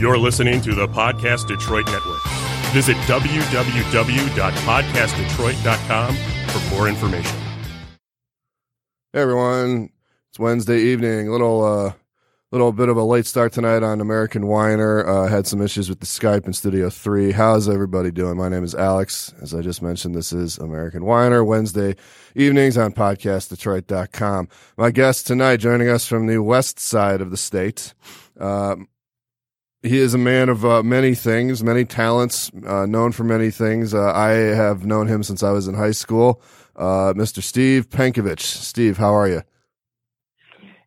You're listening to the Podcast Detroit Network. Visit www.podcastdetroit.com for more information. Hey, everyone. It's Wednesday evening. Little bit of a late start tonight on American Whiner. Had some issues with the Skype in Studio 3. How's everybody doing? My name is Alex. As I just mentioned, this is American Whiner, Wednesday evenings on PodcastDetroit.com. My guest tonight, joining us from the west side of the state, he is a man of many things, many talents, known for many things. I have known him since I was in high school, Mr. Steve Pankowicz. Steve, how are you?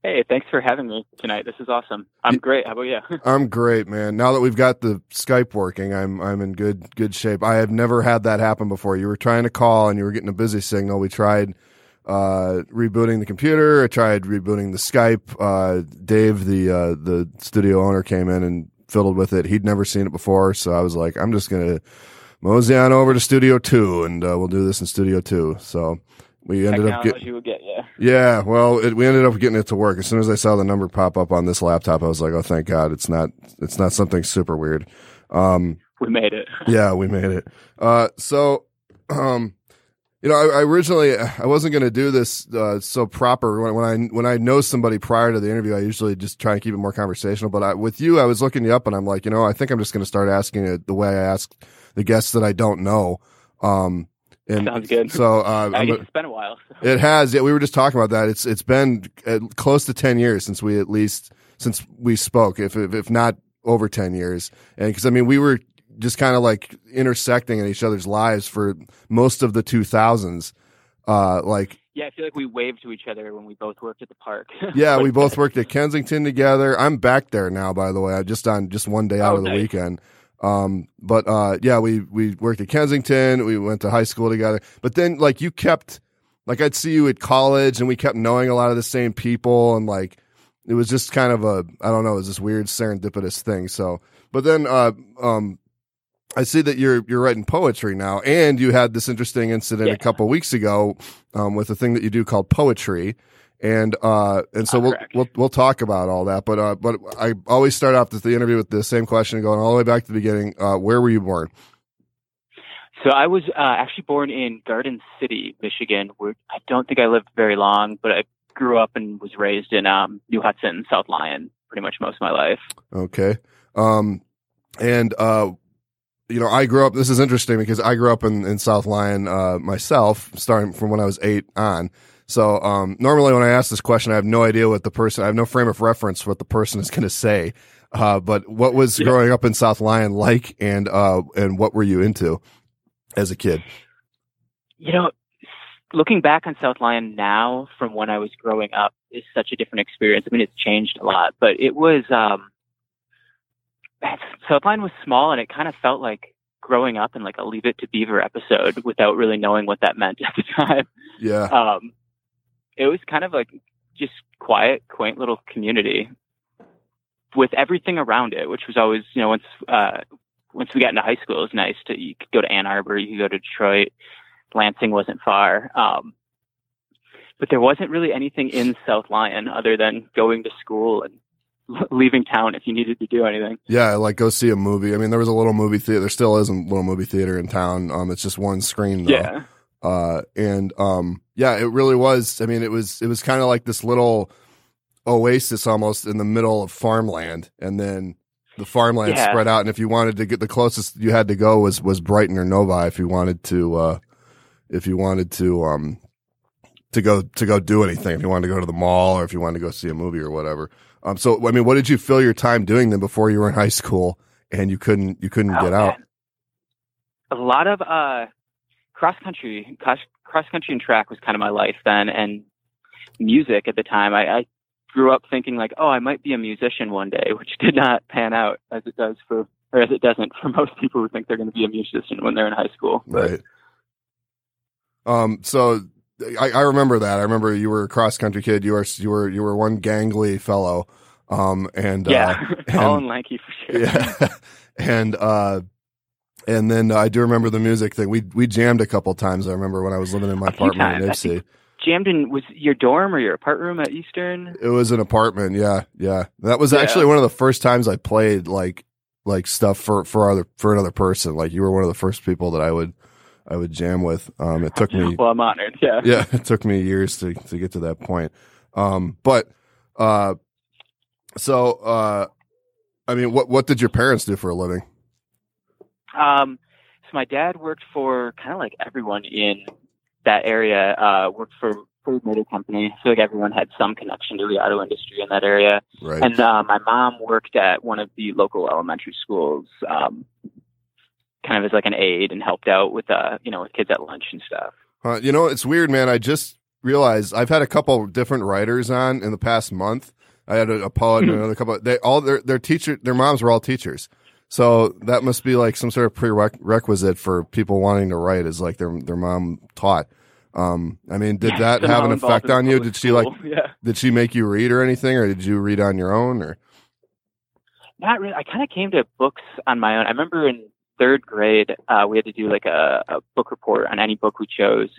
Hey, thanks for having me tonight. This is awesome. I'm great. How about you? I'm great, man. Now that we've got the Skype working, I'm in good shape. I have never had that happen before. You were trying to call and you were getting a busy signal. We tried rebooting the computer. I tried rebooting the Skype. Dave, the studio owner, came in and fiddled with it. He'd never seen it before, so I was like, I'm just gonna mosey on over to Studio 2, and we'll do this in Studio 2. So. We ended up we ended up getting it to work. As soon as I saw the number pop up on this laptop, I was like, "Oh, thank God, it's not something super weird." We made it. Yeah, we made it. I originally I wasn't going to do this so proper. When I know somebody prior to the interview, I usually just try and keep it more conversational. But with you, I was looking you up, and I'm like, I think I'm just going to start asking it the way I ask the guests that I don't know. And sounds good. So it's been a while. So. It has. Yeah, we were just talking about that. It's been close to 10 years since we spoke, if not over 10 years. And because we were just kind of like intersecting in each other's lives for most of the 2000s. I feel like we waved to each other when we both worked at the park. Yeah, we both worked at Kensington together. I'm back there now, by the way. I just one day out of the weekend. We worked at Kensington. We went to high school together, but then I'd see you at college and we kept knowing a lot of the same people. And it was just kind of it was this weird serendipitous thing. So, but then, I see that you're writing poetry now, and you had this interesting incident a couple weeks ago, with a thing that you do called Poe_a_tree. And so we'll talk about all that, but I always start off the interview with the same question, going all the way back to the beginning. Where were you born? So I was actually born in Garden City, Michigan, where I don't think I lived very long, but I grew up and was raised in New Hudson, South Lyon, pretty much most of my life. Okay. I grew up. This is interesting because I grew up in South Lyon myself, starting from when I was 8 on. So normally when I ask this question, I have no idea I have no frame of reference what the person is going to say. But what was growing up in South Lyon like, and what were you into as a kid? Looking back on South Lyon now from when I was growing up is such a different experience. It's changed a lot, but it was South Lyon was small, and it kind of felt like growing up in a Leave It to Beaver episode without really knowing what that meant at the time. Yeah. It was kind of just quiet, quaint little community with everything around it, which was always, once we got into high school, it was nice you could go to Ann Arbor, you could go to Detroit. Lansing wasn't far. But there wasn't really anything in South Lyon other than going to school and leaving town if you needed to do anything. Yeah, go see a movie. There was a little movie theater. There still is a little movie theater in town. It's just one screen, though. Yeah. It really was. It was kind of like this little oasis almost in the middle of farmland, and then the farmland spread out. And if you wanted to get the closest you had to go was Brighton or Novi if you wanted to go do anything, if you wanted to go to the mall or if you wanted to go see a movie or whatever. So what did you fill your time doing then before you were in high school and you couldn't get out? A lot of cross country and track was kind of my life then, and music at the time. I grew up thinking I might be a musician one day, which did not pan out as it doesn't for most people who think they're going to be a musician when they're in high school. But. Right. So I remember that. I remember you were a cross country kid. You were one gangly fellow. Tall and lanky for sure. Yeah, And then I do remember the music thing. We jammed a couple times. I remember when I was living in my apartment in Nipsey. Jammed in, was your dorm or your apartment room at Eastern? It was an apartment. Yeah. That was actually one of the first times I played like stuff for another person. Like you were one of the first people that I would jam with. It took me. Well, I'm honored. Yeah. Yeah. It took me years to get to that point. But I mean, what did your parents do for a living? So my dad worked for kind of like everyone in that area, worked for food motor company. So like everyone had some connection to the auto industry in that area. Right. And, my mom worked at one of the local elementary schools, kind of as like an aide and helped out with, with kids at lunch and stuff. It's weird, man. I just realized I've had a couple different writers on in the past month. I had a poet and another couple. They all their teacher, their moms were all teachers. So that must be like some sort of prerequisite for people wanting to write is like their mom taught. I mean, did that have an effect on you? Did she did she make you read or anything, or did you read on your own? Or not really. I kind of came to books on my own. I remember in third grade, we had to do like a book report on any book we chose,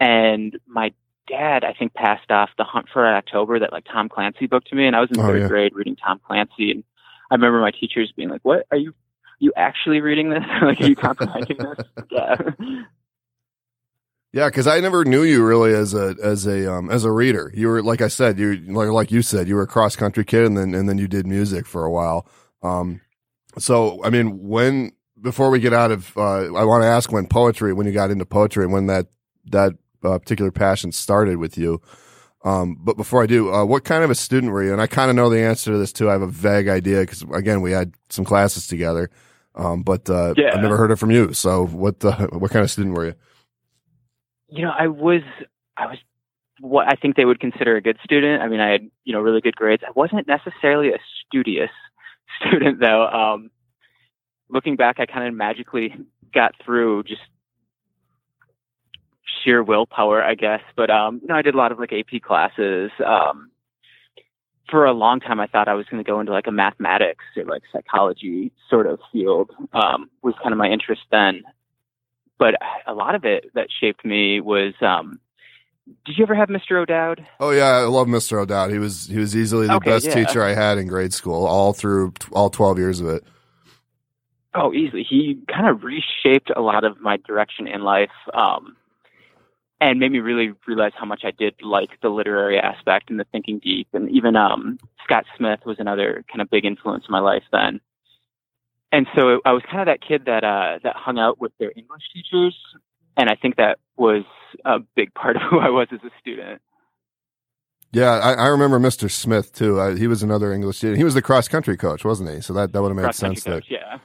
and my dad, I think, passed off The Hunt for October, that like Tom Clancy book, to me, and I was in third grade reading Tom Clancy, and I remember my teachers being like, "What are you actually reading this? Like, are you comprehending this?" Yeah. Yeah, because I never knew you really as a reader. You were, like I said, you were a cross country kid, and then you did music for a while. So I mean, before we get out of, I want to ask when you got into poetry, and when that particular passion started with you. But before I do, what kind of a student were you? And I kind of know the answer to this too. I have a vague idea because again, we had some classes together, but I've never heard it from you. So what kind of student were you? I was what I think they would consider a good student. I mean, I had, really good grades. I wasn't necessarily a studious student though. Looking back, I kind of magically got through just sheer willpower, I guess. But, I did a lot of like AP classes. For a long time, I thought I was going to go into like a mathematics or like psychology sort of field, was kind of my interest then. But a lot of it that shaped me was, did you ever have Mr. O'Dowd? Oh yeah, I love Mr. O'Dowd. He was easily the best teacher I had in grade school, all through all 12 years of it. Oh, easily. He kind of reshaped a lot of my direction in life, and made me really realize how much I did like the literary aspect and the thinking deep. And even Scott Smith was another kind of big influence in my life then. And so I was kind of that kid that hung out with their English teachers. And I think that was a big part of who I was as a student. Yeah, I remember Mr. Smith too. He was another English student. He was the cross country coach, wasn't he? So that would have made sense. Coach, yeah.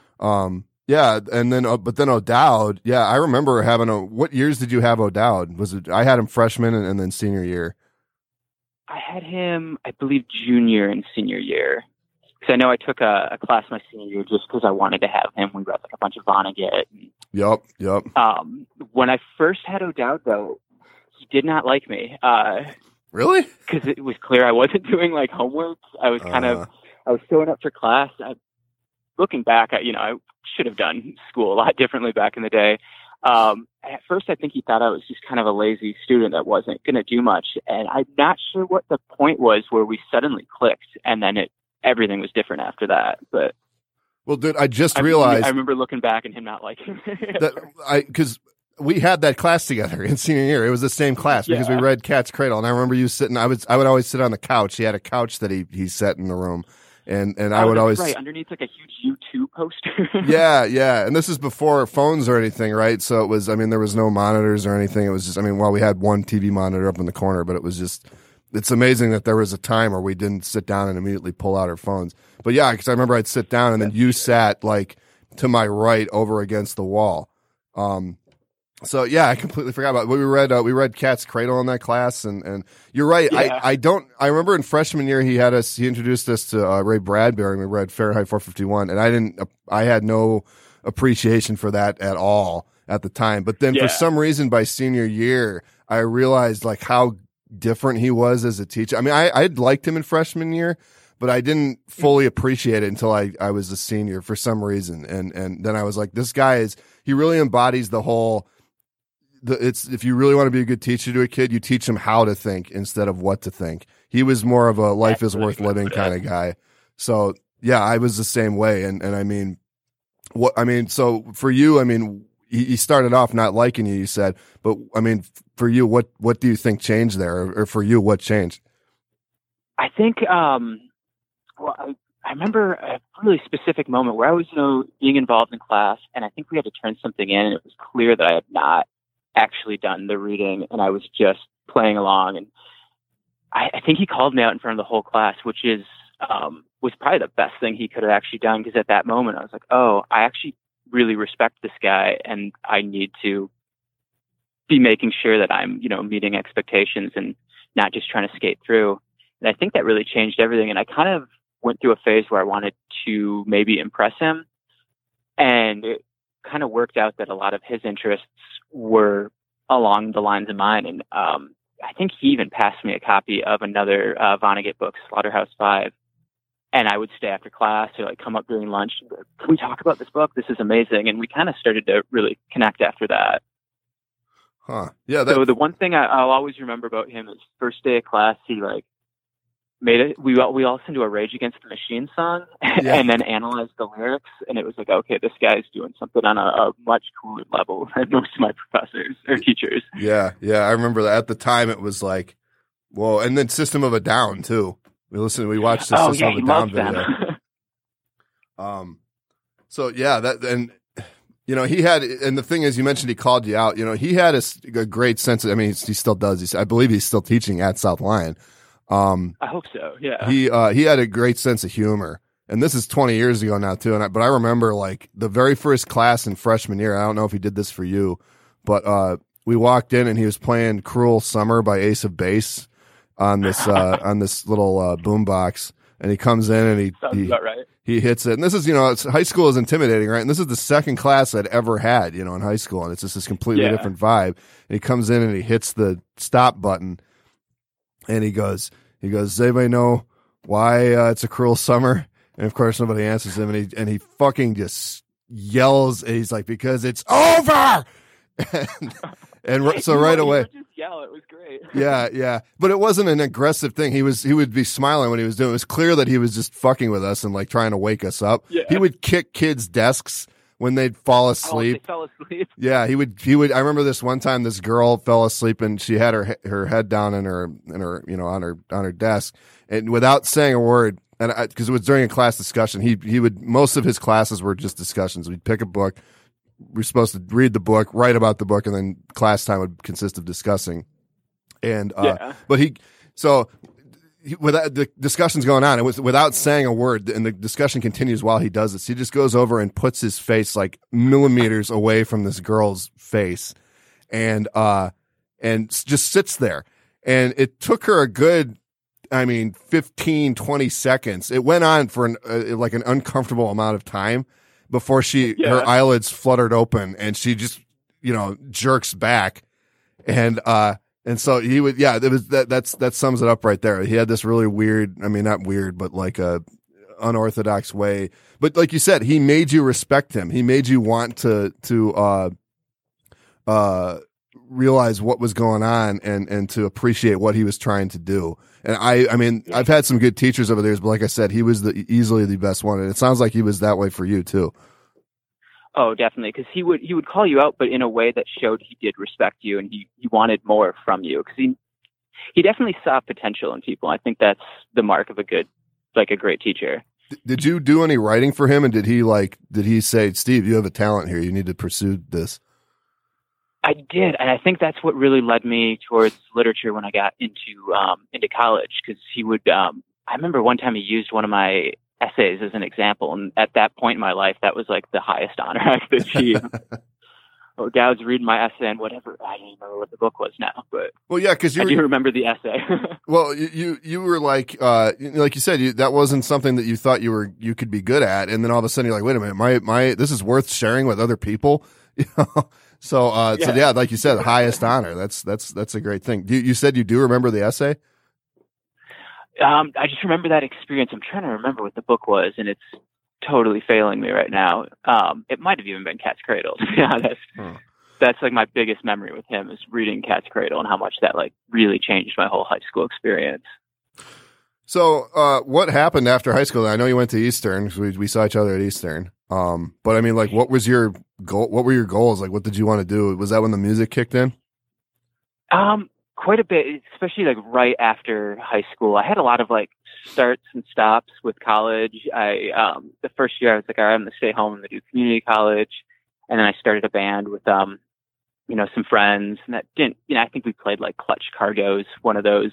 Yeah, and then but then O'Dowd. Yeah, I remember having what years did you have O'Dowd? I had him freshman and then senior year. I had him, I believe, junior and senior year. Because I know I took a class my senior year just because I wanted to have him. We read like a bunch of Vonnegut. Yep. When I first had O'Dowd, though, he did not like me. Really? Because it was clear I wasn't doing like homework. I was I was showing up for class. Looking back, I should have done school a lot differently back in the day. At first, I think he thought I was just kind of a lazy student that wasn't going to do much. And I'm not sure what the point was where we suddenly clicked, and then everything was different after that. But well, dude, I just realized I remember looking back and him not liking me. Because we had that class together in senior year. It was the same class because we read Cat's Cradle, and I remember you sitting. I would always sit on the couch. He had a couch that he set in the room. And I would always underneath like a huge U2 poster. Yeah. And this is before phones or anything, right? So it was, there was no monitors or anything. It was just, we had one TV monitor up in the corner, but it was just, it's amazing that there was a time where we didn't sit down and immediately pull out our phones. But yeah, because I remember I'd sit down and then you sat like to my right over against the wall. So yeah, I completely forgot about it. We read Cat's Cradle in that class, and you're right. Yeah. I remember in freshman year he introduced us to Ray Bradbury, and we read Fahrenheit 451, and I had no appreciation for that at all at the time. But then for some reason by senior year, I realized like how different he was as a teacher. I'd liked him in freshman year, but I didn't fully appreciate it until I was a senior for some reason. And then I was like, this guy he really embodies the whole, if you really want to be a good teacher to a kid, you teach them how to think instead of what to think. He was more of a life is worth living kind of guy. So Yeah, I was the same way. And I mean, what I mean, so for you, I mean, he started off not liking you, you said, but I mean, for you, what do you think changed there? Or for you, what changed? I think, well, I remember a really specific moment where I was, being involved in class, and I think we had to turn something in, and it was clear that I had not actually done the reading, and I was just playing along. And I think he called me out in front of the whole class, which is, was probably the best thing he could have actually done. Because at that moment I was like, oh, I actually really respect this guy, and I need to be making sure that I'm, meeting expectations and not just trying to skate through. And I think that really changed everything. And I kind of went through a phase where I wanted to maybe impress him, and it kind of worked out that a lot of his interests were along the lines of mine. And, I think he even passed me a copy of another Vonnegut book, Slaughterhouse Five. And I would stay after class or like come up during lunch and be like, can we talk about this book? This is amazing. And we kind of started to really connect after that. Huh. Yeah. So the one thing I'll always remember about him is first day of class, he like made it. We all listened to a Rage Against the Machine song, yeah. And then analyzed the lyrics. And it was like, okay, this guy's doing something on a much cooler level than most of my professors or teachers. Yeah. Yeah. I remember that at the time it was like, whoa. And then System of a Down too. We watched the System of a Down video. So yeah, that, and he had, and the thing is, you mentioned he called you out. He had a great sense of, I mean, he still does. I believe he's still teaching at South Lyon. I hope so. Yeah. He had a great sense of humor, and this is 20 years ago now too. But I remember like the very first class in freshman year. I don't know if he did this for you, but we walked in and he was playing "Cruel Summer" by Ace of Base on this little boombox, and he comes in and he hits it. And this is, high school is intimidating, right? And this is the second class I'd ever had, in high school, and it's just this completely different vibe. And he comes in and he hits the stop button, and he goes, does anybody know why it's a cruel summer? And of course nobody answers him, and he fucking just yells, and he's like, because it's over. And so right away, yell, it was great. Yeah. But it wasn't an aggressive thing. He would be smiling when he was doing it. It was clear that he was just fucking with us and like trying to wake us up. Yeah. He would kick kids' desks when they'd fall asleep. Oh, they fell asleep. Yeah, he would. I remember this one time, this girl fell asleep and she had her head down in her on her desk, and without saying a word. And because it was during a class discussion, he would, most of his classes were just discussions. We'd pick a book. We're supposed to read the book, write about the book, and then class time would consist of discussing. And but without the discussion's going on, it was without saying a word, and the discussion continues while he does this. He just goes over and puts his face like millimeters away from this girl's face, and just sits there. And it took her a good, 15, 20 seconds. It went on for an uncomfortable amount of time. Before her eyelids fluttered open, and she just, jerks back, and so he would, that sums it up right there. He had this really weird, not weird, but like a unorthodox way. But like you said, he made you respect him. He made you want to realize what was going on and to appreciate what he was trying to do. And I've had some good teachers over the years, but like I said, he was easily the best one. And it sounds like he was that way for you too. Oh, definitely. Cause he would call you out, but in a way that showed he did respect you, and he wanted more from you. Cause he definitely saw potential in people. I think that's the mark of a great teacher. Did you do any writing for him? And did he say, Steve, you have a talent here. You need to pursue this? I did, and I think that's what really led me towards literature when I got into college, because he would, I remember one time he used one of my essays as an example, and at that point in my life, that was like the highest honor I could achieve. O'Dowd's reading my essay and whatever, I don't even remember what the book was now, but well, yeah, because I do remember the essay. Well, you were like you said, that wasn't something that you thought you could be good at, and then all of a sudden you're like, wait a minute, my this is worth sharing with other people, So, like you said, highest honor. That's a great thing. You said you do remember the essay? I just remember that experience. I'm trying to remember what the book was, and it's totally failing me right now. It might have even been Cat's Cradle, to be honest. That's like my biggest memory with him is reading Cat's Cradle, and how much that like really changed my whole high school experience. So what happened after high school? I know you went to Eastern because we saw each other at Eastern. But I mean, like, what was your goal? What were your goals? Like, what did you want to do? Was that when the music kicked in? Quite a bit, especially like right after high school. I had a lot of like starts and stops with college. I the first year I was like, all right, I'm going to stay home and do community college. And then I started a band with, you know, some friends, and that didn't, you know, I think we played like Clutch Cargoes, one of those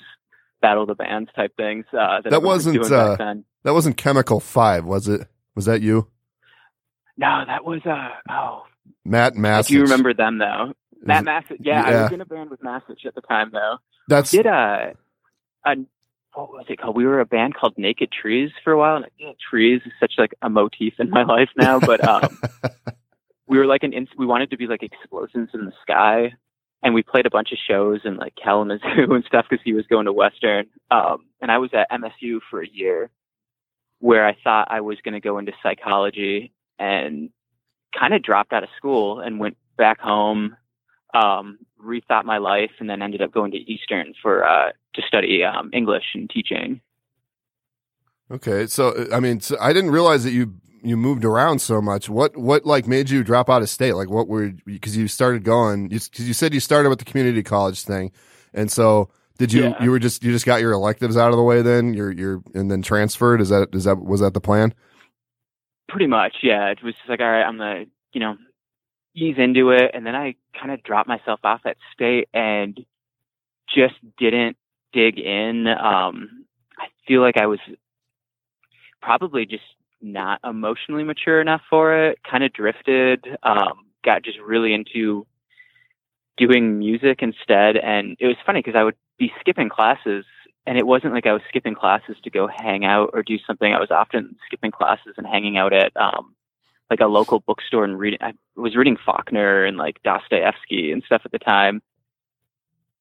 battle the bands type things. That wasn't Chemical Five, was it? Was that you? No, that was, Matt Massage. Do you remember them though? Matt Massage. Yeah, I was in a band with Massage at the time though. That's we did what was it called? We were a band called Naked Trees for a while, and Naked Trees is such like a motif in my life now, but, we were like we wanted to be like Explosions in the Sky, and we played a bunch of shows in like Kalamazoo and stuff because he was going to Western. And I was at MSU for a year where I thought I was going to go into psychology and kind of dropped out of school and went back home, rethought my life, and then ended up going to Eastern for, to study, English and teaching. Okay. So, I mean, I didn't realize that you moved around so much. What like made you drop out of state? Like what were, cause you started going, cause you said you started with the community college thing. And so did you, you were just, you just got your electives out of the way then you're, and then transferred. Was that the plan? Pretty much. Yeah. It was just like, all right, I'm going to, you know, ease into it. And then I kind of dropped myself off at state and just didn't dig in. I feel like I was probably just not emotionally mature enough for it, kind of drifted, got just really into doing music instead. And it was funny because I would be skipping classes, and it wasn't like I was skipping classes to go hang out or do something. I was often skipping classes and hanging out at like a local bookstore and reading. I was reading Faulkner and like Dostoevsky and stuff at the time.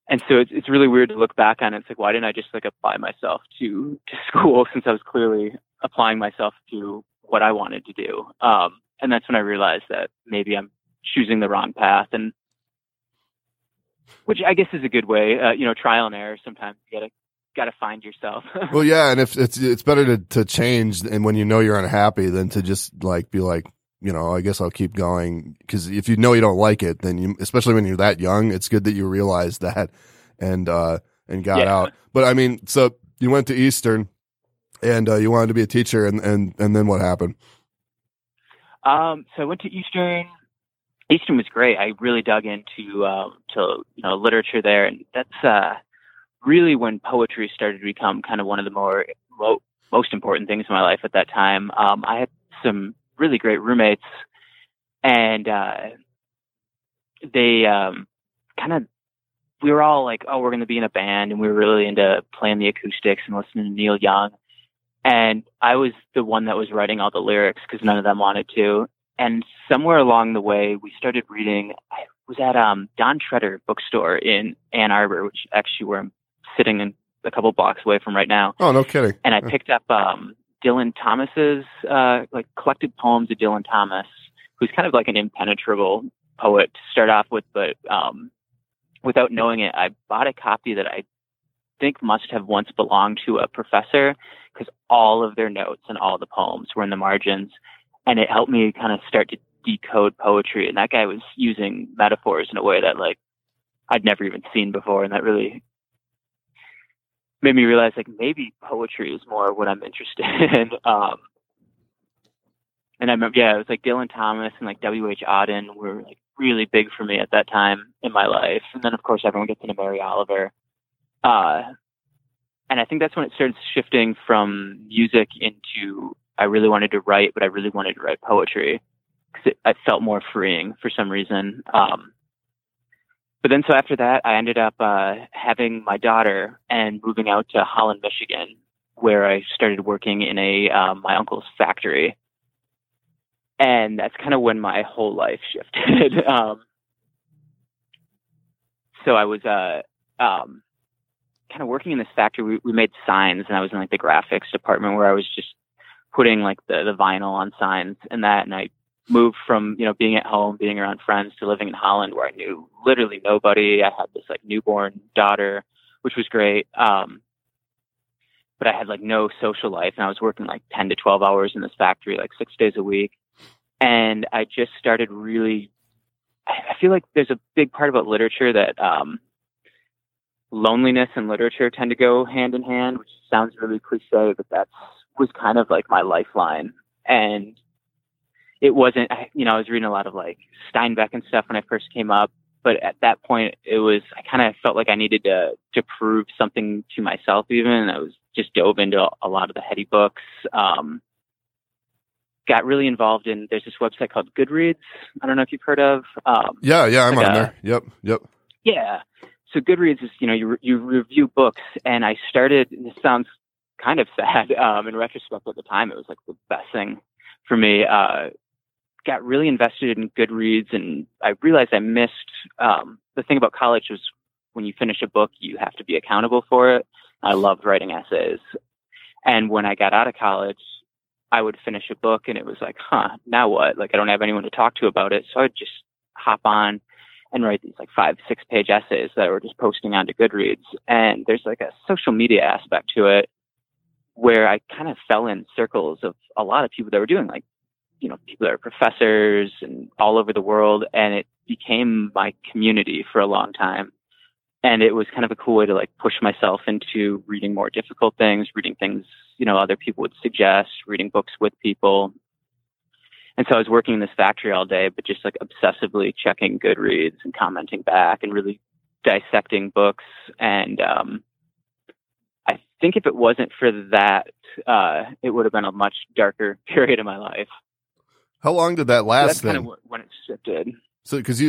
And so it's really weird to look back on it. It's like, why didn't I just like apply myself to school, since I was clearly applying myself to what I wanted to do. And that's when I realized that maybe I'm choosing the wrong path, and which I guess is a good way, you know, trial and error. Sometimes you gotta find yourself. Well, yeah. And if it's better to change. And when you know you're unhappy, than to just like, be like, you know, I guess I'll keep going. Cause if you know, you don't like it, then you, especially when you're that young, it's good that you realize that and got out. But I mean, so you went to Eastern, and you wanted to be a teacher, and then what happened? So I went to Eastern. Eastern was great. I really dug into to you know, literature there, and that's really when poetry started to become kind of one of the most important things in my life at that time. I had some really great roommates, and they kind of. We were all like, "Oh, we're going to be in a band," and we were really into playing the acoustics and listening to Neil Young. And I was the one that was writing all the lyrics because none of them wanted to. And somewhere along the way, we started reading. I was at Don Treader bookstore in Ann Arbor, which actually where I'm sitting in a couple blocks away from right now. Oh, no kidding. And I picked up Dylan Thomas's like collected poems of Dylan Thomas, who's kind of like an impenetrable poet to start off with. But without knowing it, I bought a copy that I think must have once belonged to a professor, because all of their notes and all the poems were in the margins, and it helped me kind of start to decode poetry. And that guy was using metaphors in a way that like I'd never even seen before, and that really made me realize like maybe poetry is more what I'm interested in. And I remember, it was like Dylan Thomas and like W.H. Auden were like really big for me at that time in my life. And then of course everyone gets into Mary Oliver. And I think that's when it started shifting from music into, I really wanted to write, but I really wanted to write poetry because I felt more freeing for some reason. But then, so after that, I ended up having my daughter and moving out to Holland, Michigan, where I started working in my uncle's factory. And that's kind of when my whole life shifted. So I was, kind of working in this factory. We made signs, and I was in like the graphics department where I was just putting like the vinyl on signs and that. And I moved from, you know, being at home, being around friends, to living in Holland where I knew literally nobody. I had this like newborn daughter, which was great. but I had like no social life, and I was working like 10 to 12 hours in this factory, like 6 days a week. And I just started really, I feel like there's a big part about literature that loneliness and literature tend to go hand in hand, which sounds really cliche, but that was kind of like my lifeline. And it wasn't, you know, I was reading a lot of like Steinbeck and stuff when I first came up. But at that point, it was, I kind of felt like I needed to prove something to myself even. And I was just dove into a lot of the heady books. Got really involved in, there's this website called Goodreads. I don't know if you've heard of. Yeah, I'm like on there. Yep. Yeah. So Goodreads is, you know, you review books. And I started, and this sounds kind of sad in retrospect, but at the time, it was like the best thing for me. Got really invested in Goodreads, and I realized I missed the thing about college was when you finish a book, you have to be accountable for it. I loved writing essays. And when I got out of college, I would finish a book and it was like, now what? Like, I don't have anyone to talk to about it. So I'd just hop on and write these like 5-6 page essays that I were just posting onto Goodreads. And there's like a social media aspect to it where I kind of fell in circles of a lot of people that were doing like, you know, people that are professors and all over the world. And it became my community for a long time. And it was kind of a cool way to like push myself into reading more difficult things, reading things, you know, other people would suggest, reading books with people. And so I was working in this factory all day, but just like obsessively checking Goodreads and commenting back and really dissecting books. And I think if it wasn't for that, it would have been a much darker period of my life. How long did that last? So that's kind of when it shifted. So, because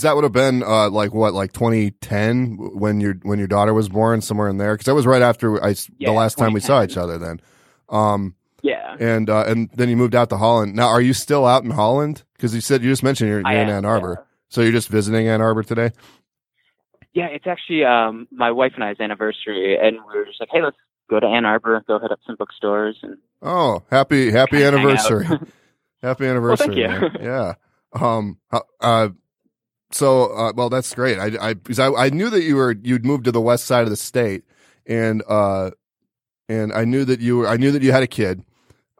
that would have been like 2010 when your daughter was born, somewhere in there. Because that was right after the last time we saw each other. Then, and then you moved out to Holland. Now, are you still out in Holland? Because you just mentioned you're in Ann Arbor, so you're just visiting Ann Arbor today. Yeah, it's actually my wife and I's anniversary, and we were just like, hey, let's go to Ann Arbor, go hit up some bookstores, and happy anniversary. Happy anniversary. Well, thank you. Yeah. Well, that's great. I knew that you'd moved to the west side of the state, and I knew that you had a kid.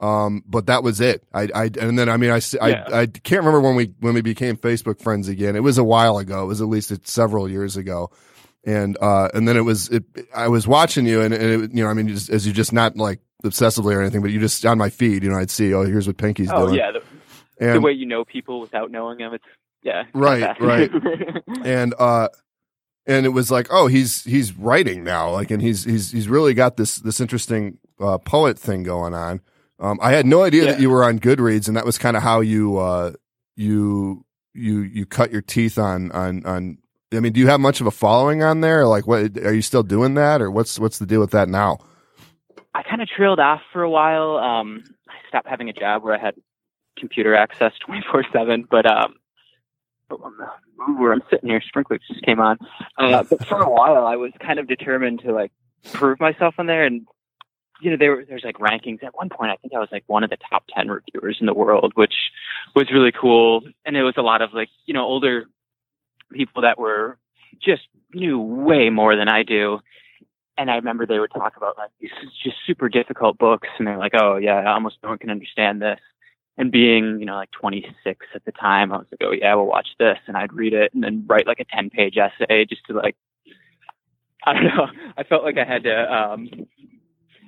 But that was it. I can't remember when we became Facebook friends again. It was a while ago. It was at least several years ago. And then I was watching you and it, you know, I mean, just not like obsessively or anything, but you just on my feed, you know, I'd see, here's what Pinky's doing. Oh yeah. The way you know people without knowing them. It's right. And it was like, he's writing now. Like, and he's really got this interesting, poet thing going on. I had no idea that you were on Goodreads, and that was kind of how you cut your teeth on, I mean, do you have much of a following on there? Like, what are you still doing that, or what's the deal with that now? I kind of trailed off for a while. I stopped having a job where I had computer access 24/7. But where I'm sitting here, sprinklers just came on. But for a while, I was kind of determined to like prove myself on there, and you know, there's like rankings. At one point, I think I was like one of the top 10 reviewers in the world, which was really cool. And it was a lot of like, you know, older people that were just knew way more than I do. And I remember they would talk about like these just super difficult books, and they're like, oh yeah, almost no one can understand this. And being, you know, like 26 at the time, I was like, oh yeah, we'll watch this, and I'd read it and then write like a 10-page essay just to like, I don't know, I felt like I had to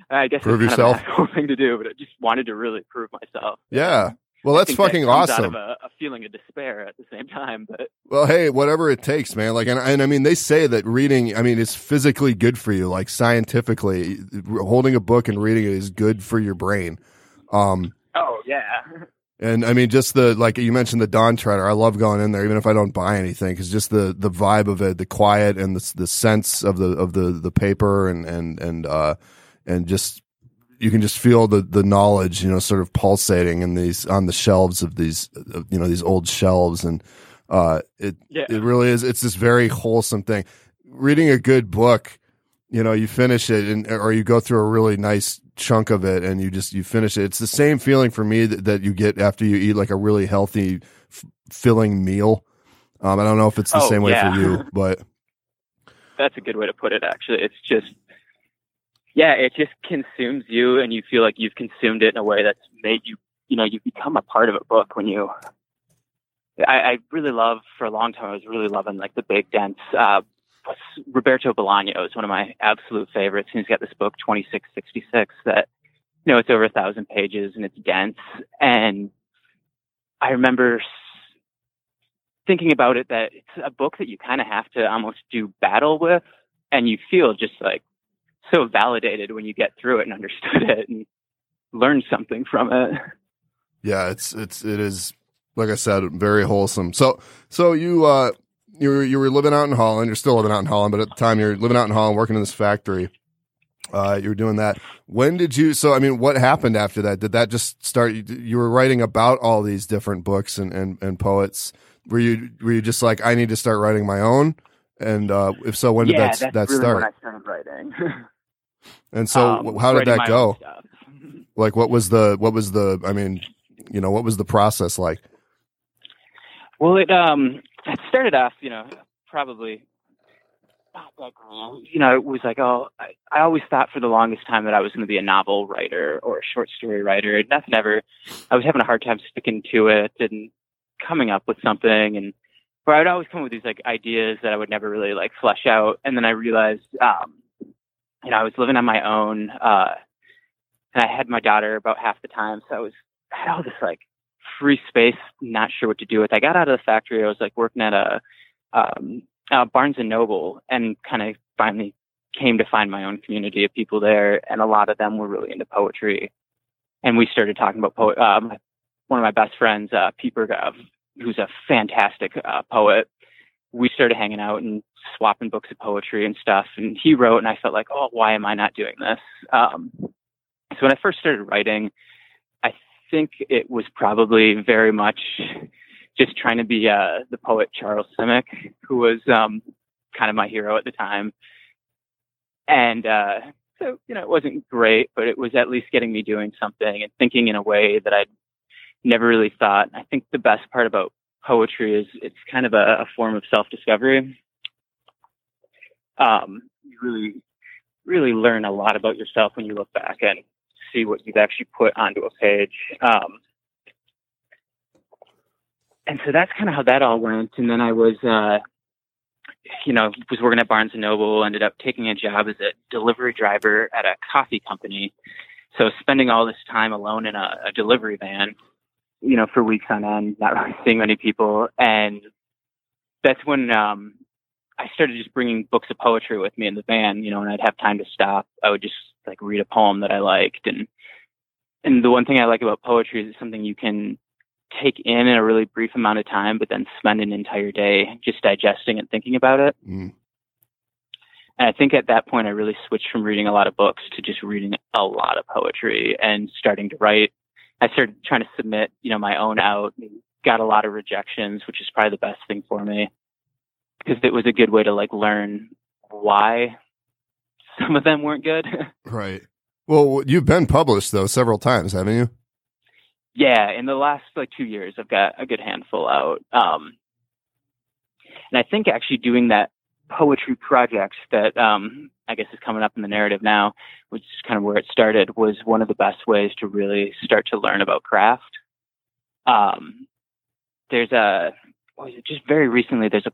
I guess prove yourself, kind of a cool thing to do, but I just wanted to really prove myself. Yeah. Well, that's fucking awesome. Out of a feeling of despair at the same time, but well, hey, whatever it takes, man. Like, and I mean, they say that reading, I mean, it's physically good for you. Like, scientifically, holding a book and reading it is good for your brain. Oh yeah. And I mean, just the, like you mentioned, the Dawn Treader. I love going in there, even if I don't buy anything, because just the vibe of it, the quiet, and the sense of the paper, and just. You can just feel the knowledge, you know, sort of pulsating in these on the shelves of these, you know, these old shelves, and it really is. It's this very wholesome thing. Reading a good book, you know, you finish it, or you go through a really nice chunk of it, and you finish it. It's the same feeling for me that you get after you eat like a really healthy, filling meal. I don't know if it's the same way for you, but that's a good way to put it. Actually, it's just. yeah, it just consumes you, and you feel like you've consumed it in a way that's made you, you know, you become a part of a book when you. I really love, for a long time, I was really loving like the big, dense, Roberto Bolaño is one of my absolute favorites. And he's got this book, 2666, that, you know, it's over 1,000 pages and it's dense. And I remember thinking about it, that it's a book that you kind of have to almost do battle with. And you feel just like so validated when you get through it and understood it and learn something from it. Yeah, it is. Like I said, very wholesome. So you were living out in Holland. You're still living out in Holland, but at the time you're living out in Holland, working in this factory. You were doing that. When did you? So I mean, what happened after that? Did that just start? You were writing about all these different books and poets. Were you just like, I need to start writing my own? And if so, when did that really start? When I started writing. And so, how did that go? Like, what was the? I mean, you know, what was the process like? Well, it started off, you know, probably not that long. You know, it was like, oh, I always thought for the longest time that I was going to be a novel writer or a short story writer. Nothing ever. I was having a hard time sticking to it and coming up with something. And where I would always come up with these like ideas that I would never really like flesh out. And then I realized, you know, I was living on my own, and I had my daughter about half the time. So I had all this like free space, not sure what to do with. I got out of the factory. I was like working at a Barnes and Noble, and kind of finally came to find my own community of people there. And a lot of them were really into poetry. And we started talking about poetry. One of my best friends, Pete Bergov, who's a fantastic poet. We started hanging out and swapping books of poetry and stuff. And he wrote, and I felt like, oh, why am I not doing this? So when I first started writing, I think it was probably very much just trying to be the poet Charles Simic, who was kind of my hero at the time. And so, you know, it wasn't great, but it was at least getting me doing something and thinking in a way that I'd never really thought. I think the best part about poetry is it's kind of a form of self-discovery. You really, really learn a lot about yourself when you look back and see what you've actually put onto a page. And so that's kind of how that all went. And then I was, was working at Barnes & Noble, ended up taking a job as a delivery driver at a coffee company. So spending all this time alone in a delivery van, you know, for weeks on end, not really seeing many people. And that's when I started just bringing books of poetry with me in the van, you know, and I'd have time to stop. I would just like read a poem that I liked. And the one thing I like about poetry is it's something you can take in a really brief amount of time, but then spend an entire day just digesting and thinking about it. Mm. And I think at that point, I really switched from reading a lot of books to just reading a lot of poetry and starting to write. I started trying to submit, you know, my own out, and got a lot of rejections, which is probably the best thing for me, because it was a good way to like learn why some of them weren't good. Right. Well, you've been published though several times, haven't you? Yeah. In the last like 2 years, I've got a good handful out. And I think actually doing that poetry project that, I guess is coming up in the narrative now, which is kind of where it started, was one of the best ways to really start to learn about craft. Just very recently, there's a,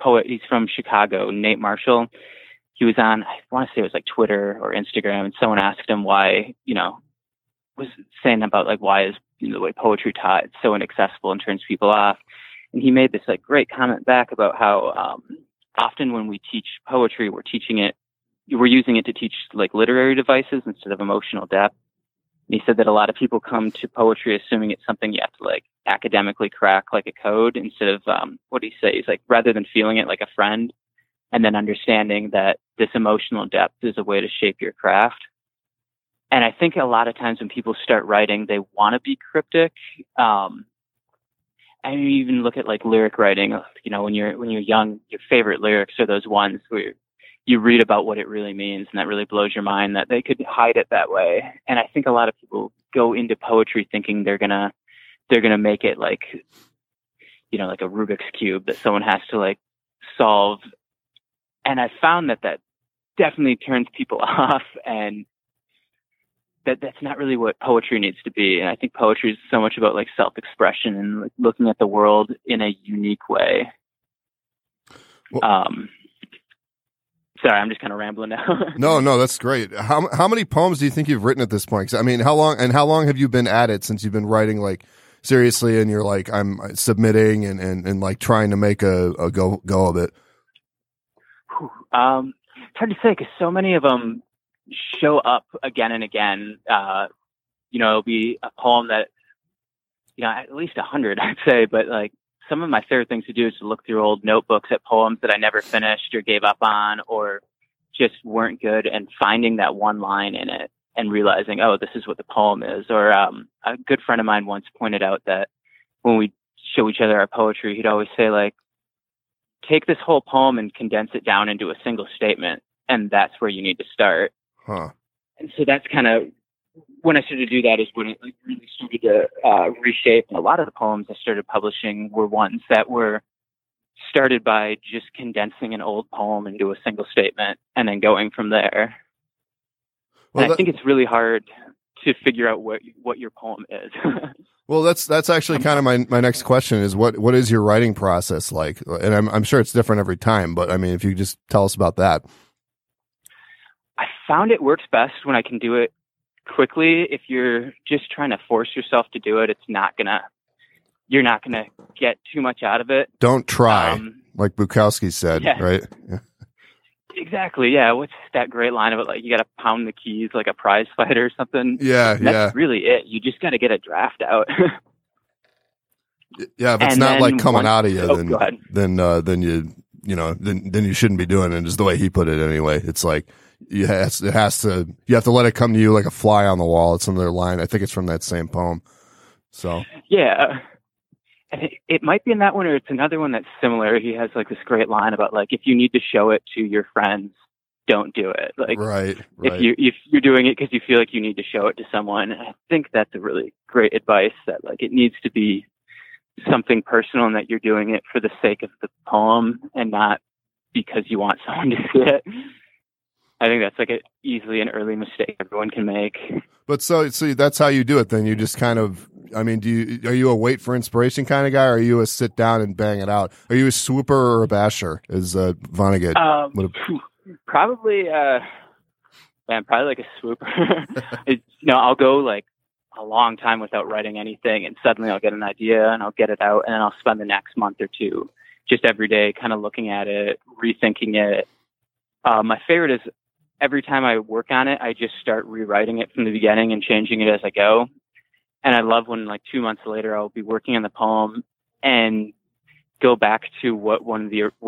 poet, he's from Chicago, Nate Marshall. He was on, I want to say it was like Twitter or Instagram, and someone asked him why, you know, was saying about like, why is, you know, the way poetry taught, it's so inaccessible and turns people off. And he made this like great comment back about how often when we teach poetry, we're using it to teach like literary devices instead of emotional depth. And he said that a lot of people come to poetry assuming it's something you have to like academically crack like a code, instead of, what do you say? He's like, rather than feeling it like a friend and then understanding that this emotional depth is a way to shape your craft. And I think a lot of times when people start writing, they want to be cryptic. I mean, you even look at like lyric writing, you know, when you're young, your favorite lyrics are those ones where you read about what it really means, and that really blows your mind that they could hide it that way. And I think a lot of people go into poetry thinking they're gonna make it like, you know, like a Rubik's Cube that someone has to like solve. And I found that definitely turns people off, and that's not really what poetry needs to be. And I think poetry is so much about like self-expression and like, looking at the world in a unique way. Well, sorry, I'm just kind of rambling now. No, that's great. How many poems do you think you've written at this point? 'Cause, I mean, how long have you been at it since you've been writing like seriously and you're like, I'm submitting and like trying to make a go of it? It's hard to say because so many of them show up again and again. It'll be a poem that, at least 100, I'd say, but like, some of my favorite things to do is to look through old notebooks at poems that I never finished or gave up on or just weren't good, and finding that one line in it and realizing, oh, this is what the poem is. Or a good friend of mine once pointed out that when we show each other our poetry, he'd always say, like, take this whole poem and condense it down into a single statement, and that's where you need to start. Huh. And so that's kind of when I started to do that is when it like really started to reshape. And a lot of the poems I started publishing were ones that were started by just condensing an old poem into a single statement and then going from there. Well, and I think it's really hard to figure out what your poem is. Well, that's actually kind of my next question is what is your writing process like? And I'm sure it's different every time, but I mean, if you could just tell us about that. I found it works best when I can do it quickly. If you're just trying to force yourself to do it, you're not gonna get too much out of it. Don't try, like Bukowski said, yeah. Right? Yeah. Exactly. Yeah. What's that great line of it? Like you got to pound the keys like a prize fighter or something. Yeah. And that's really it. You just got to get a draft out. Yeah. If it's not like coming out of you, then you shouldn't be doing it. Is the way he put it anyway. It's like, you have to let it come to you like a fly on the wall. It's another line. I think it's from that same poem. So yeah, and it might be in that one, or it's another one that's similar. He has like this great line about like if you need to show it to your friends, don't do it. Like right. If you're doing it because you feel like you need to show it to someone, I think that's a really great advice. That like it needs to be something personal, and that you're doing it for the sake of the poem and not because you want someone to see it. I think that's like easily an early mistake everyone can make. But so that's how you do it then. You just kind of, I mean, are you a wait for inspiration kind of guy, or are you a sit down and bang it out? Are you a swooper or a basher? Is Vonnegut? Probably like a swooper. I'll go like a long time without writing anything, and suddenly I'll get an idea and I'll get it out, and then I'll spend the next month or two just every day kind of looking at it, rethinking it. My favorite is, every time I work on it, I just start rewriting it from the beginning and changing it as I go. And I love when, like, 2 months later, I'll be working on the poem and go back to what an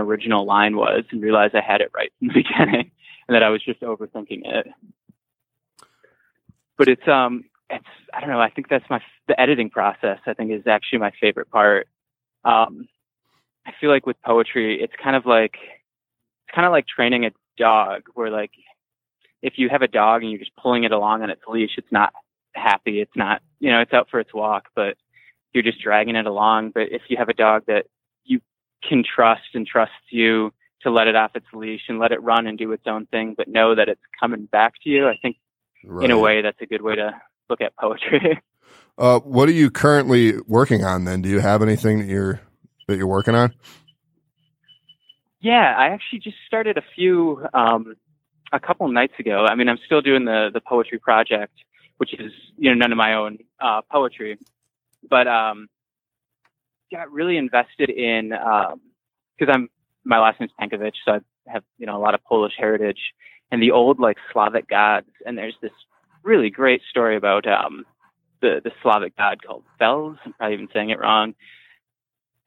original line was and realize I had it right from the beginning and that I was just overthinking it. But it's I don't know. I think that's the editing process, I think, is actually my favorite part. I feel like with poetry, it's kind of like training a dog, where like if you have a dog and you're just pulling it along on its leash, it's not happy, it's not, it's out for its walk, but you're just dragging it along. But if you have a dog that you can trust and trusts you to let it off its leash and let it run and do its own thing, but know that it's coming back to you, I think right. In a way that's a good way to look at poetry. What are you currently working on then? Do you have anything that you're working on? Yeah, I actually just started a couple nights ago. I mean, I'm still doing the poetry project, which is, none of my own poetry, but got really invested in, because my last name's Pankowicz, so I have, a lot of Polish heritage and the old like Slavic gods. And there's this really great story about the Slavic god called Fels. I'm probably even saying it wrong.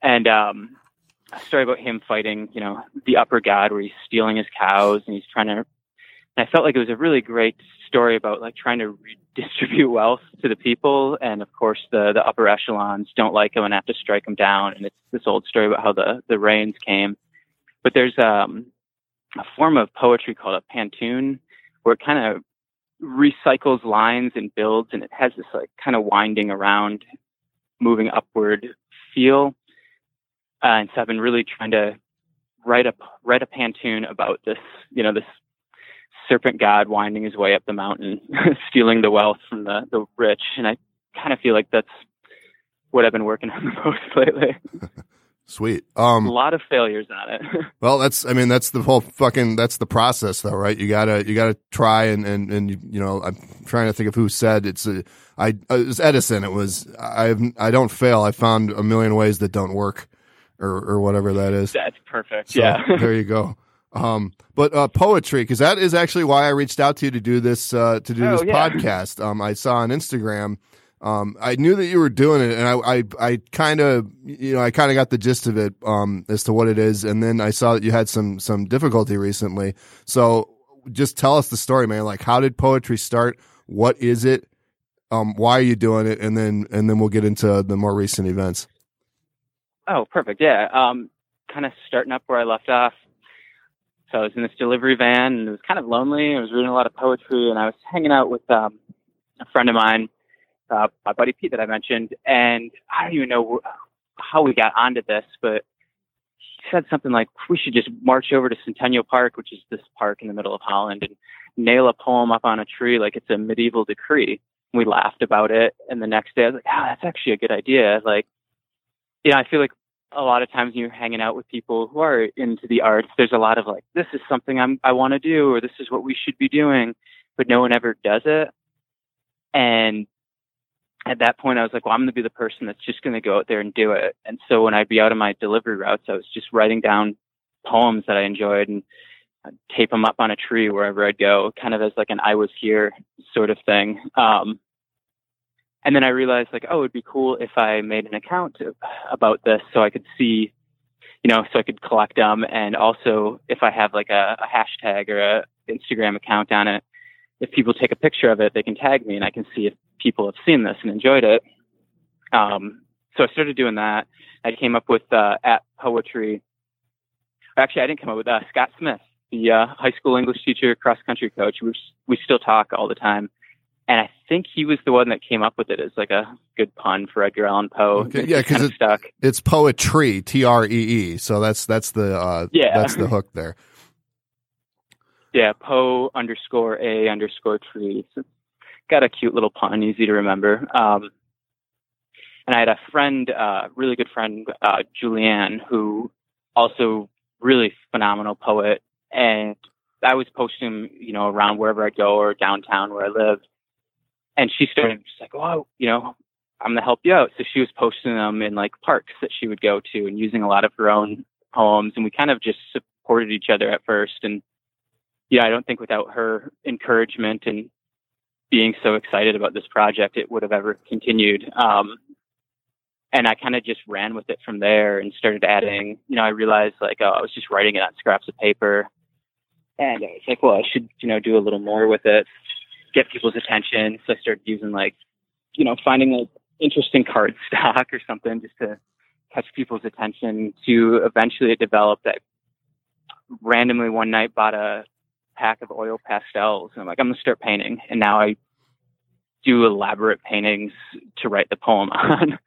And, a story about him fighting, the upper god, where he's stealing his cows and he's trying to, and I felt like it was a really great story about like trying to redistribute wealth to the people. And of course the upper echelons don't like him and have to strike him down. And it's this old story about how the rains came, but there's, a form of poetry called a pantoum, where it kind of recycles lines and builds. And it has this like kind of winding around, moving upward feel. And so I've been really trying to write a pantoum about this, this serpent god winding his way up the mountain, stealing the wealth from the rich. And I kind of feel like that's what I've been working on the most lately. Sweet. A lot of failures on it. Well, that's the whole that's the process though, right? You gotta try and you know, I'm trying to think of who said it was Edison. It was, I don't fail. I found a million ways that don't work or whatever that is. That's perfect. So, yeah. There you go. But poetry, because that is actually why I reached out to you to do this podcast. I saw on Instagram, I knew that you were doing it, and I kind of got the gist of it as to what it is, and then I saw that you had some difficulty recently. So just tell us the story, man. Like, how did poetry start? What is it? Why are you doing it? And then we'll get into the more recent events. Oh, perfect. Yeah. Kind of starting up where I left off. So I was in this delivery van, and it was kind of lonely. I was reading a lot of poetry, and I was hanging out with a friend of mine, my buddy Pete that I mentioned. And I don't even know how we got onto this, but he said something like, we should just march over to Centennial Park, which is this park in the middle of Holland, and nail a poem up on a tree like it's a medieval decree. And we laughed about it. And the next day I was like, oh, that's actually a good idea. Like, you know, I feel like a lot of times when you're hanging out with people who are into the arts, there's a lot of like, this is something I want to do, or this is what we should be doing, but no one ever does it. And at that point I was like, well, I'm going to be the person that's just going to go out there and do it. And so when I'd be out on my delivery routes, I was just writing down poems that I enjoyed, and I'd tape them up on a tree wherever I'd go, kind of as like an I was here sort of thing. And then I realized, like, oh, it'd be cool if I made an account about this so I could see, you know, so I could collect them. And also if I have like a hashtag or a Instagram account on it, if people take a picture of it, they can tag me and I can see if people have seen this and enjoyed it. So I started doing that. I came up with @poetry. Actually, I didn't come up with Scott Smith, the high school English teacher, cross-country coach. We still talk all the time. And I think he was the one that came up with it as like a good pun for Edgar Allan Poe. Okay, yeah, because it's poetry, TREE. So that's the hook there. Yeah, Poe_a_tree. So got a cute little pun, easy to remember. And I had a friend, really good friend, Julianne, who also really phenomenal poet, and I was posting, you know, around wherever I go or downtown where I lived. And she started just like, oh, you know, I'm going to help you out. So she was posting them in like parks that she would go to and using a lot of her own poems. And we kind of just supported each other at first. And yeah, I don't think without her encouragement and being so excited about this project, it would have ever continued. And I kind of just ran with it from there and started adding, you know, I realized like, oh, I was just writing it on scraps of paper. And I was like, well, I should, you know, do a little more with it, get people's attention. So I started using like, you know, finding like interesting card stock or something just to catch people's attention, to eventually it developed. I randomly one night bought a pack of oil pastels and I'm like, I'm gonna start painting. And now I do elaborate paintings to write the poem on.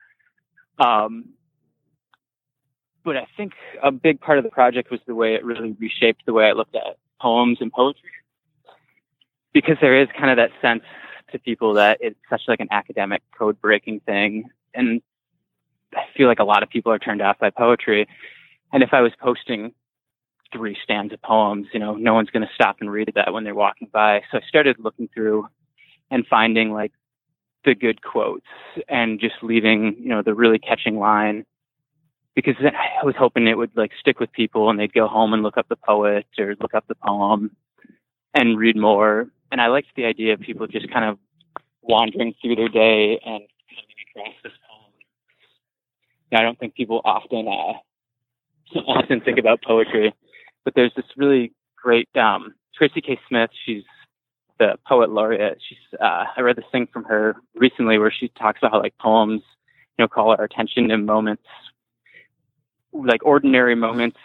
But I think a big part of the project was the way it really reshaped the way I looked at poems and poetry, because there is kind of that sense to people that it's such like an academic code breaking thing. And I feel like a lot of people are turned off by poetry. And if I was posting 3 stanza poems, you know, no one's going to stop and read that when they're walking by. So I started looking through and finding like the good quotes and just leaving, you know, the really catching line. Because then I was hoping it would like stick with people and they'd go home and look up the poet or look up the poem and read more. And I liked the idea of people just kind of wandering through their day and coming across this poem. Now, I don't think people often think about poetry, but there's this really great Tracy K. Smith. She's the poet laureate. I read this thing from her recently where she talks about how like poems, you know, call our attention in moments, like ordinary moments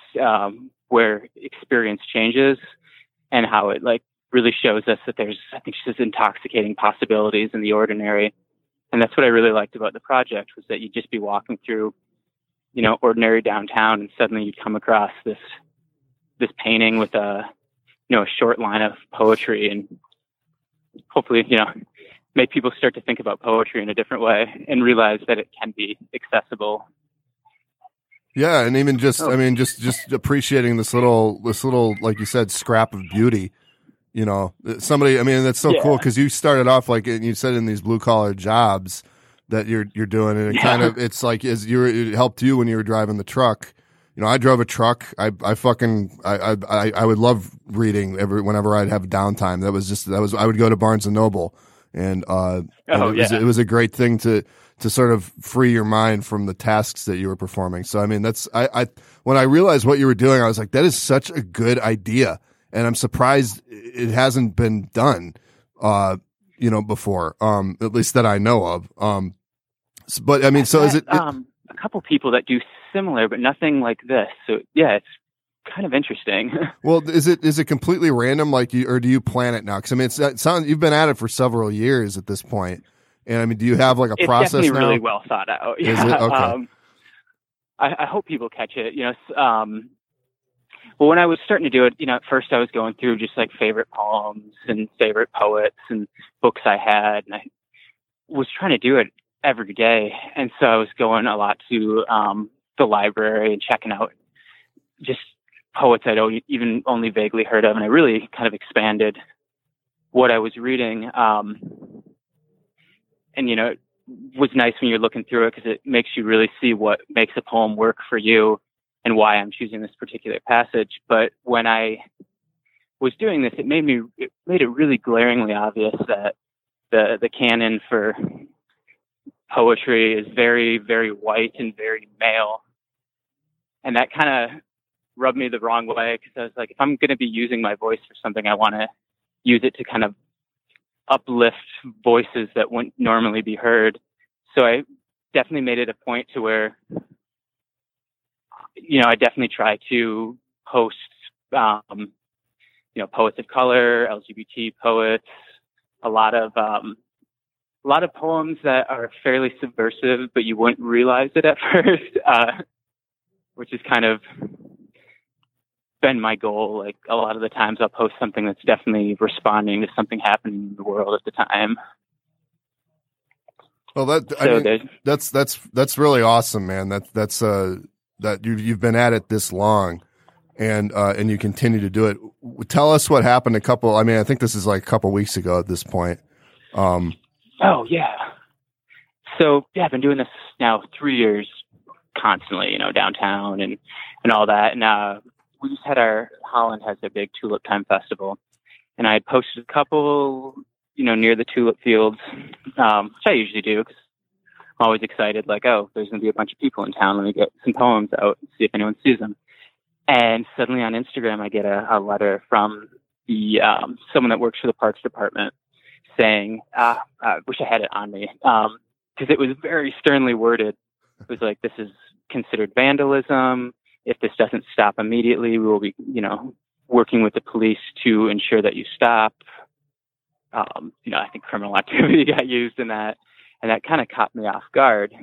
where experience changes, and how it like really shows us that there's, I think she says, intoxicating possibilities in the ordinary. And that's what I really liked about the project, was that you'd just be walking through, you know, ordinary downtown, and suddenly you'd come across this painting with a you know, a short line of poetry and hopefully, you know, make people start to think about poetry in a different way and realize that it can be accessible. Yeah. And even just, I mean, just appreciating this little, like you said, scrap of beauty, you know, somebody, I mean, that's so cool. 'Cause you started off like, and you said in these blue collar jobs that you're doing, and it kind of, it's like, it helped you when you were driving the truck. You know, I drove a truck. I would love reading whenever I'd have downtime. I would go to Barnes and Noble. And it was a great thing to sort of free your mind from the tasks that you were performing. So I mean, when I realized what you were doing, I was like, that is such a good idea, and I'm surprised it hasn't been done, you know, before, at least that I know of. But I mean, a couple people that do similar, but nothing like this. So yeah, it's kind of interesting. Well, is it completely random, or do you plan it now? Because I mean, you've been at it for several years at this point, and I mean, do you have like a process now? It's definitely really well thought out. Yeah. Is it? Okay. I hope people catch it. You know, well, when I was starting to do it, you know, at first I was going through just like favorite poems and favorite poets and books I had, and I was trying to do it every day, and so I was going a lot to the library and checking out just poets I'd even only vaguely heard of, and I really kind of expanded what I was reading. And, you know, it was nice when you're looking through it because it makes you really see what makes a poem work for you and why I'm choosing this particular passage. But when I was doing this, it made it really glaringly obvious that the canon for poetry is very, very white and very male. And that kind of rubbed me the wrong way, because I was like, if I'm going to be using my voice for something, I want to use it to kind of uplift voices that wouldn't normally be heard. So I definitely made it a point to where, you know, I definitely try to host, you know, poets of color, LGBT poets, a lot of poems that are fairly subversive, but you wouldn't realize it at first, which is kind of been my goal. Like, a lot of the times I'll post something that's definitely responding to something happening in the world at the time. Well, that's really awesome, man. That you've been at it this long, and you continue to do it. Tell us what happened I think this is like a couple weeks ago at this point. So yeah, I've been doing this now 3 years constantly, you know, downtown and all that. And, we just had Holland has their big Tulip Time Festival, and I had posted a couple, you know, near the tulip fields, which I usually do because I'm always excited, like, oh, there's going to be a bunch of people in town. Let me get some poems out and see if anyone sees them. And suddenly on Instagram, I get a letter from the someone that works for the Parks Department saying, I wish I had it on me, because it was very sternly worded. It was like, this is considered vandalism. If this doesn't stop immediately, we will be, you know, working with the police to ensure that you stop. You know, I think criminal activity got used in that, and that kind of caught me off guard,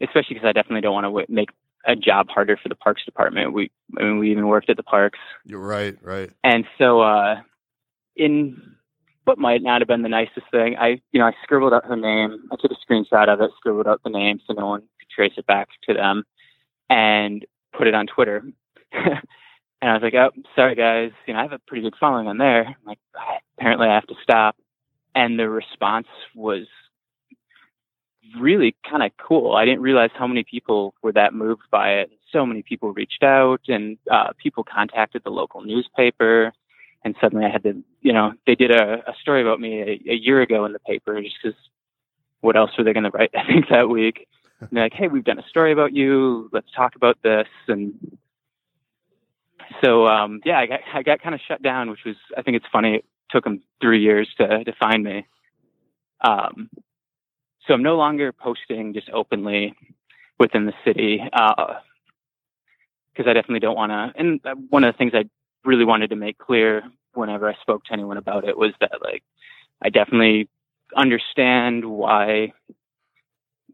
especially because I definitely don't want to make a job harder for the Parks Department. We even worked at the parks. You're right. And so in what might not have been the nicest thing, I scribbled out her name. I took a screenshot of it, scribbled out the name so no one could trace it back to them, and put it on Twitter. And I was like, oh, sorry guys, you know, I have a pretty good following on there. I'm like, apparently I have to stop. And the response was really kind of cool. I didn't realize how many people were that moved by it. So many people reached out, and people contacted the local newspaper. And suddenly I had to, you know, they did a story about me a year ago in the paper, just because what else were they going to write, I think, that week. And they're like, hey, we've done a story about you. Let's talk about this. And so, I got kind of shut down, which was, I think it's funny. It took them 3 years to find me. So I'm no longer posting just openly within the city, because I definitely don't want to. And one of the things I really wanted to make clear whenever I spoke to anyone about it was that, like, I definitely understand why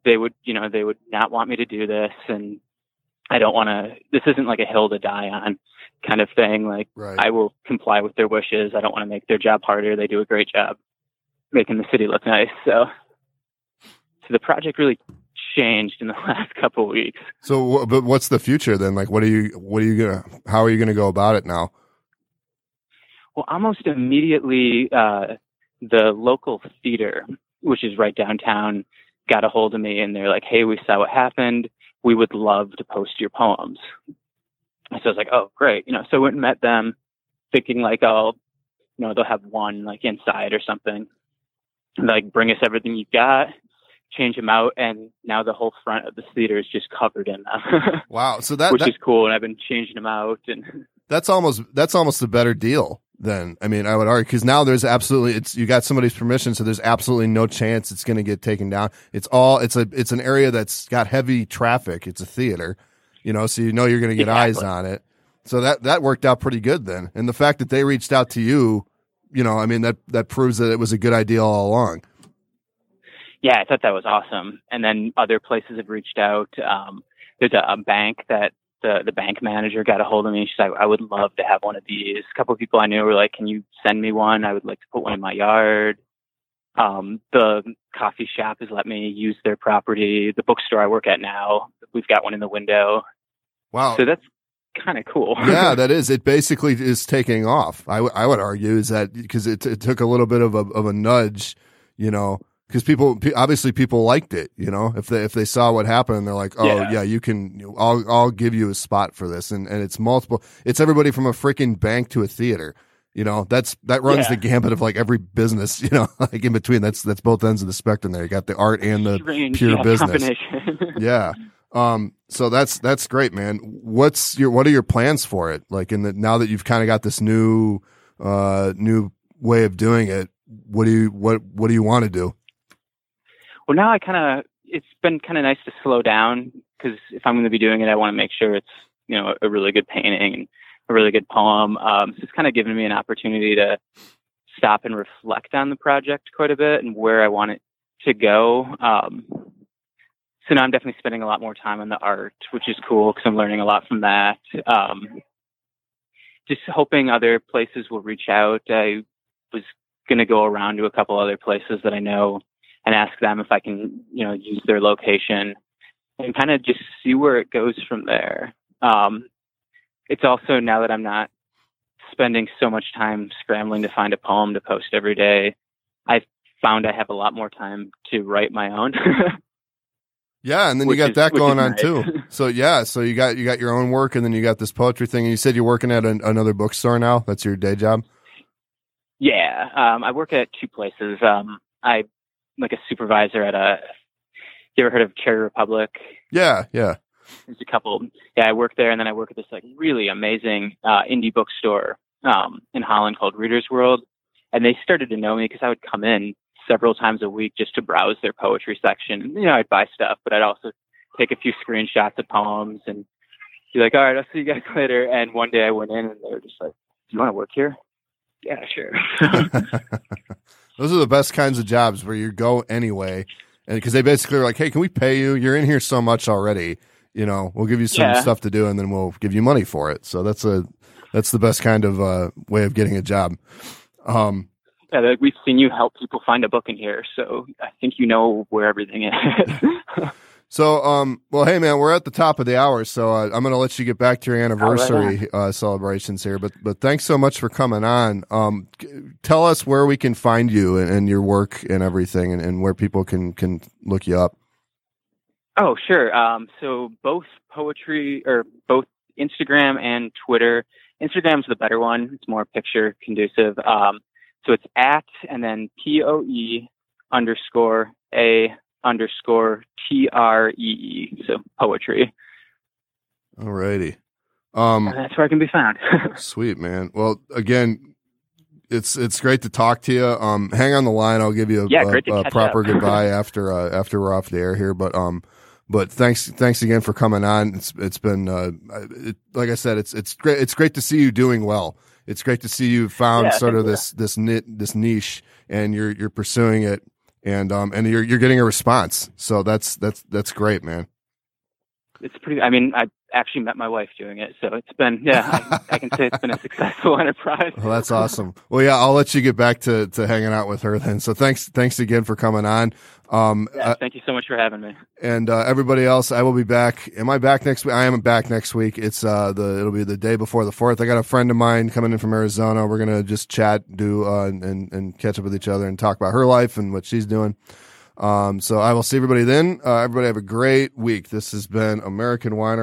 they would not want me to do this, and I don't want to, this isn't like a hill to die on kind of thing. Like, right. I will comply with their wishes. I don't want to make their job harder. They do a great job making the city look nice. So the project really changed in the last couple of weeks. So, but what's the future then? Like, how are you going to go about it now? Well, almost immediately, the local theater, which is right downtown, got a hold of me and they're like, "Hey, we saw what happened. We would love to post your poems." And so I was like, "Oh, great." You know, so I went and met them thinking like, oh, you know, they'll have one like inside or something. Like, bring us everything you've got, change them out. And now the whole front of the theater is just covered in them. Wow. So which is cool. And I've been changing them out. And that's almost a better deal then. I mean, I would argue, because now there's absolutely, you got somebody's permission. So there's absolutely no chance it's going to get taken down. It's an area that's got heavy traffic. It's a theater, you know, so you know, you're going to get eyes on it. So that worked out pretty good then. And the fact that they reached out to you, you know, I mean, that proves that it was a good idea all along. Yeah, I thought that was awesome. And then other places have reached out. There's a bank that the bank manager got a hold of me. She's like, "I would love to have one of these." A couple of people I knew were like, "Can you send me one? I would like to put one in my yard." The coffee shop has let me use their property. The bookstore I work at now, we've got one in the window. Wow. So that's kind of cool. Yeah, that is. It basically is taking off. I would argue is that because it took a little bit of a nudge, you know, because people liked it, you know, if they saw what happened, they're like, "Oh yeah, you can, I'll give you a spot for this." And it's multiple, it's everybody from a freaking bank to a theater, you know, that runs the gambit of like every business, you know, like in between, that's both ends of the spectrum there. You got the art and the pure business. Yeah. So that's great, man. What are your plans for it? Like now that you've kind of got this new way of doing it, what do you want to do? Well, now it's been kind of nice to slow down, because if I'm going to be doing it, I want to make sure it's, you know, a really good painting and a really good poem. So it's kind of given me an opportunity to stop and reflect on the project quite a bit and where I want it to go. So now I'm definitely spending a lot more time on the art, which is cool because I'm learning a lot from that. Just hoping other places will reach out. I was going to go around to a couple other places that I know and ask them if I can, you know, use their location and kind of just see where it goes from there. It's also, now that I'm not spending so much time scrambling to find a poem to post every day, I've found I have a lot more time to write my own. Yeah. And then you got that going on too. So yeah. So you got your own work, and then you got this poetry thing, and you said you're working at another bookstore now. That's your day job. Yeah. I work at two places. I'm like a supervisor at you ever heard of Cherry Republic? Yeah. There's a couple. Yeah, I work there, and then I work at this like really amazing indie bookstore in Holland called Reader's World. And they started to know me because I would come in several times a week just to browse their poetry section. You know, I'd buy stuff, but I'd also take a few screenshots of poems and be like, "All right, I'll see you guys later." And one day I went in and they were just like, "Do you want to work here?" Yeah, sure. Those are the best kinds of jobs where you go anyway, and because they basically are like, "Hey, can we pay you? You're in here so much already. You know, we'll give you some stuff to do, and then we'll give you money for it." So that's the best kind of way of getting a job. Yeah, we've seen you help people find a book in here, so I think you know where everything is. So, well, hey, man, we're at the top of the hour, so I'm going to let you get back to your anniversary celebrations here. But thanks so much for coming on. Tell us where we can find you and your work and everything, and where people can look you up. Oh, sure. So both Instagram and Twitter. Instagram's the better one. It's more picture conducive. So it's at and then POE_A_TREE, so poetry. Alrighty. That's where I can be found. Sweet, man. Well, again, it's great to talk to you. Hang on the line. I'll give you a proper goodbye after we're off the air here. But thanks again for coming on. It's been like I said, it's great. It's great to see you doing well. It's great to see you found this niche, and you're pursuing it. And you're getting a response, so that's great, man. it's pretty, I mean, I actually met my wife doing it. So it's been, I can say it's been a successful enterprise. Well, that's awesome. Well, yeah, I'll let you get back to hanging out with her then. So thanks again for coming on. Thank you so much for having me. And everybody else, I will be back. Am I back next week? I am back next week. It's it'll be the day before the 4th. I got a friend of mine coming in from Arizona. We're going to just chat, and catch up with each other and talk about her life and what she's doing. So I will see everybody then. Everybody have a great week. This has been American Whiner.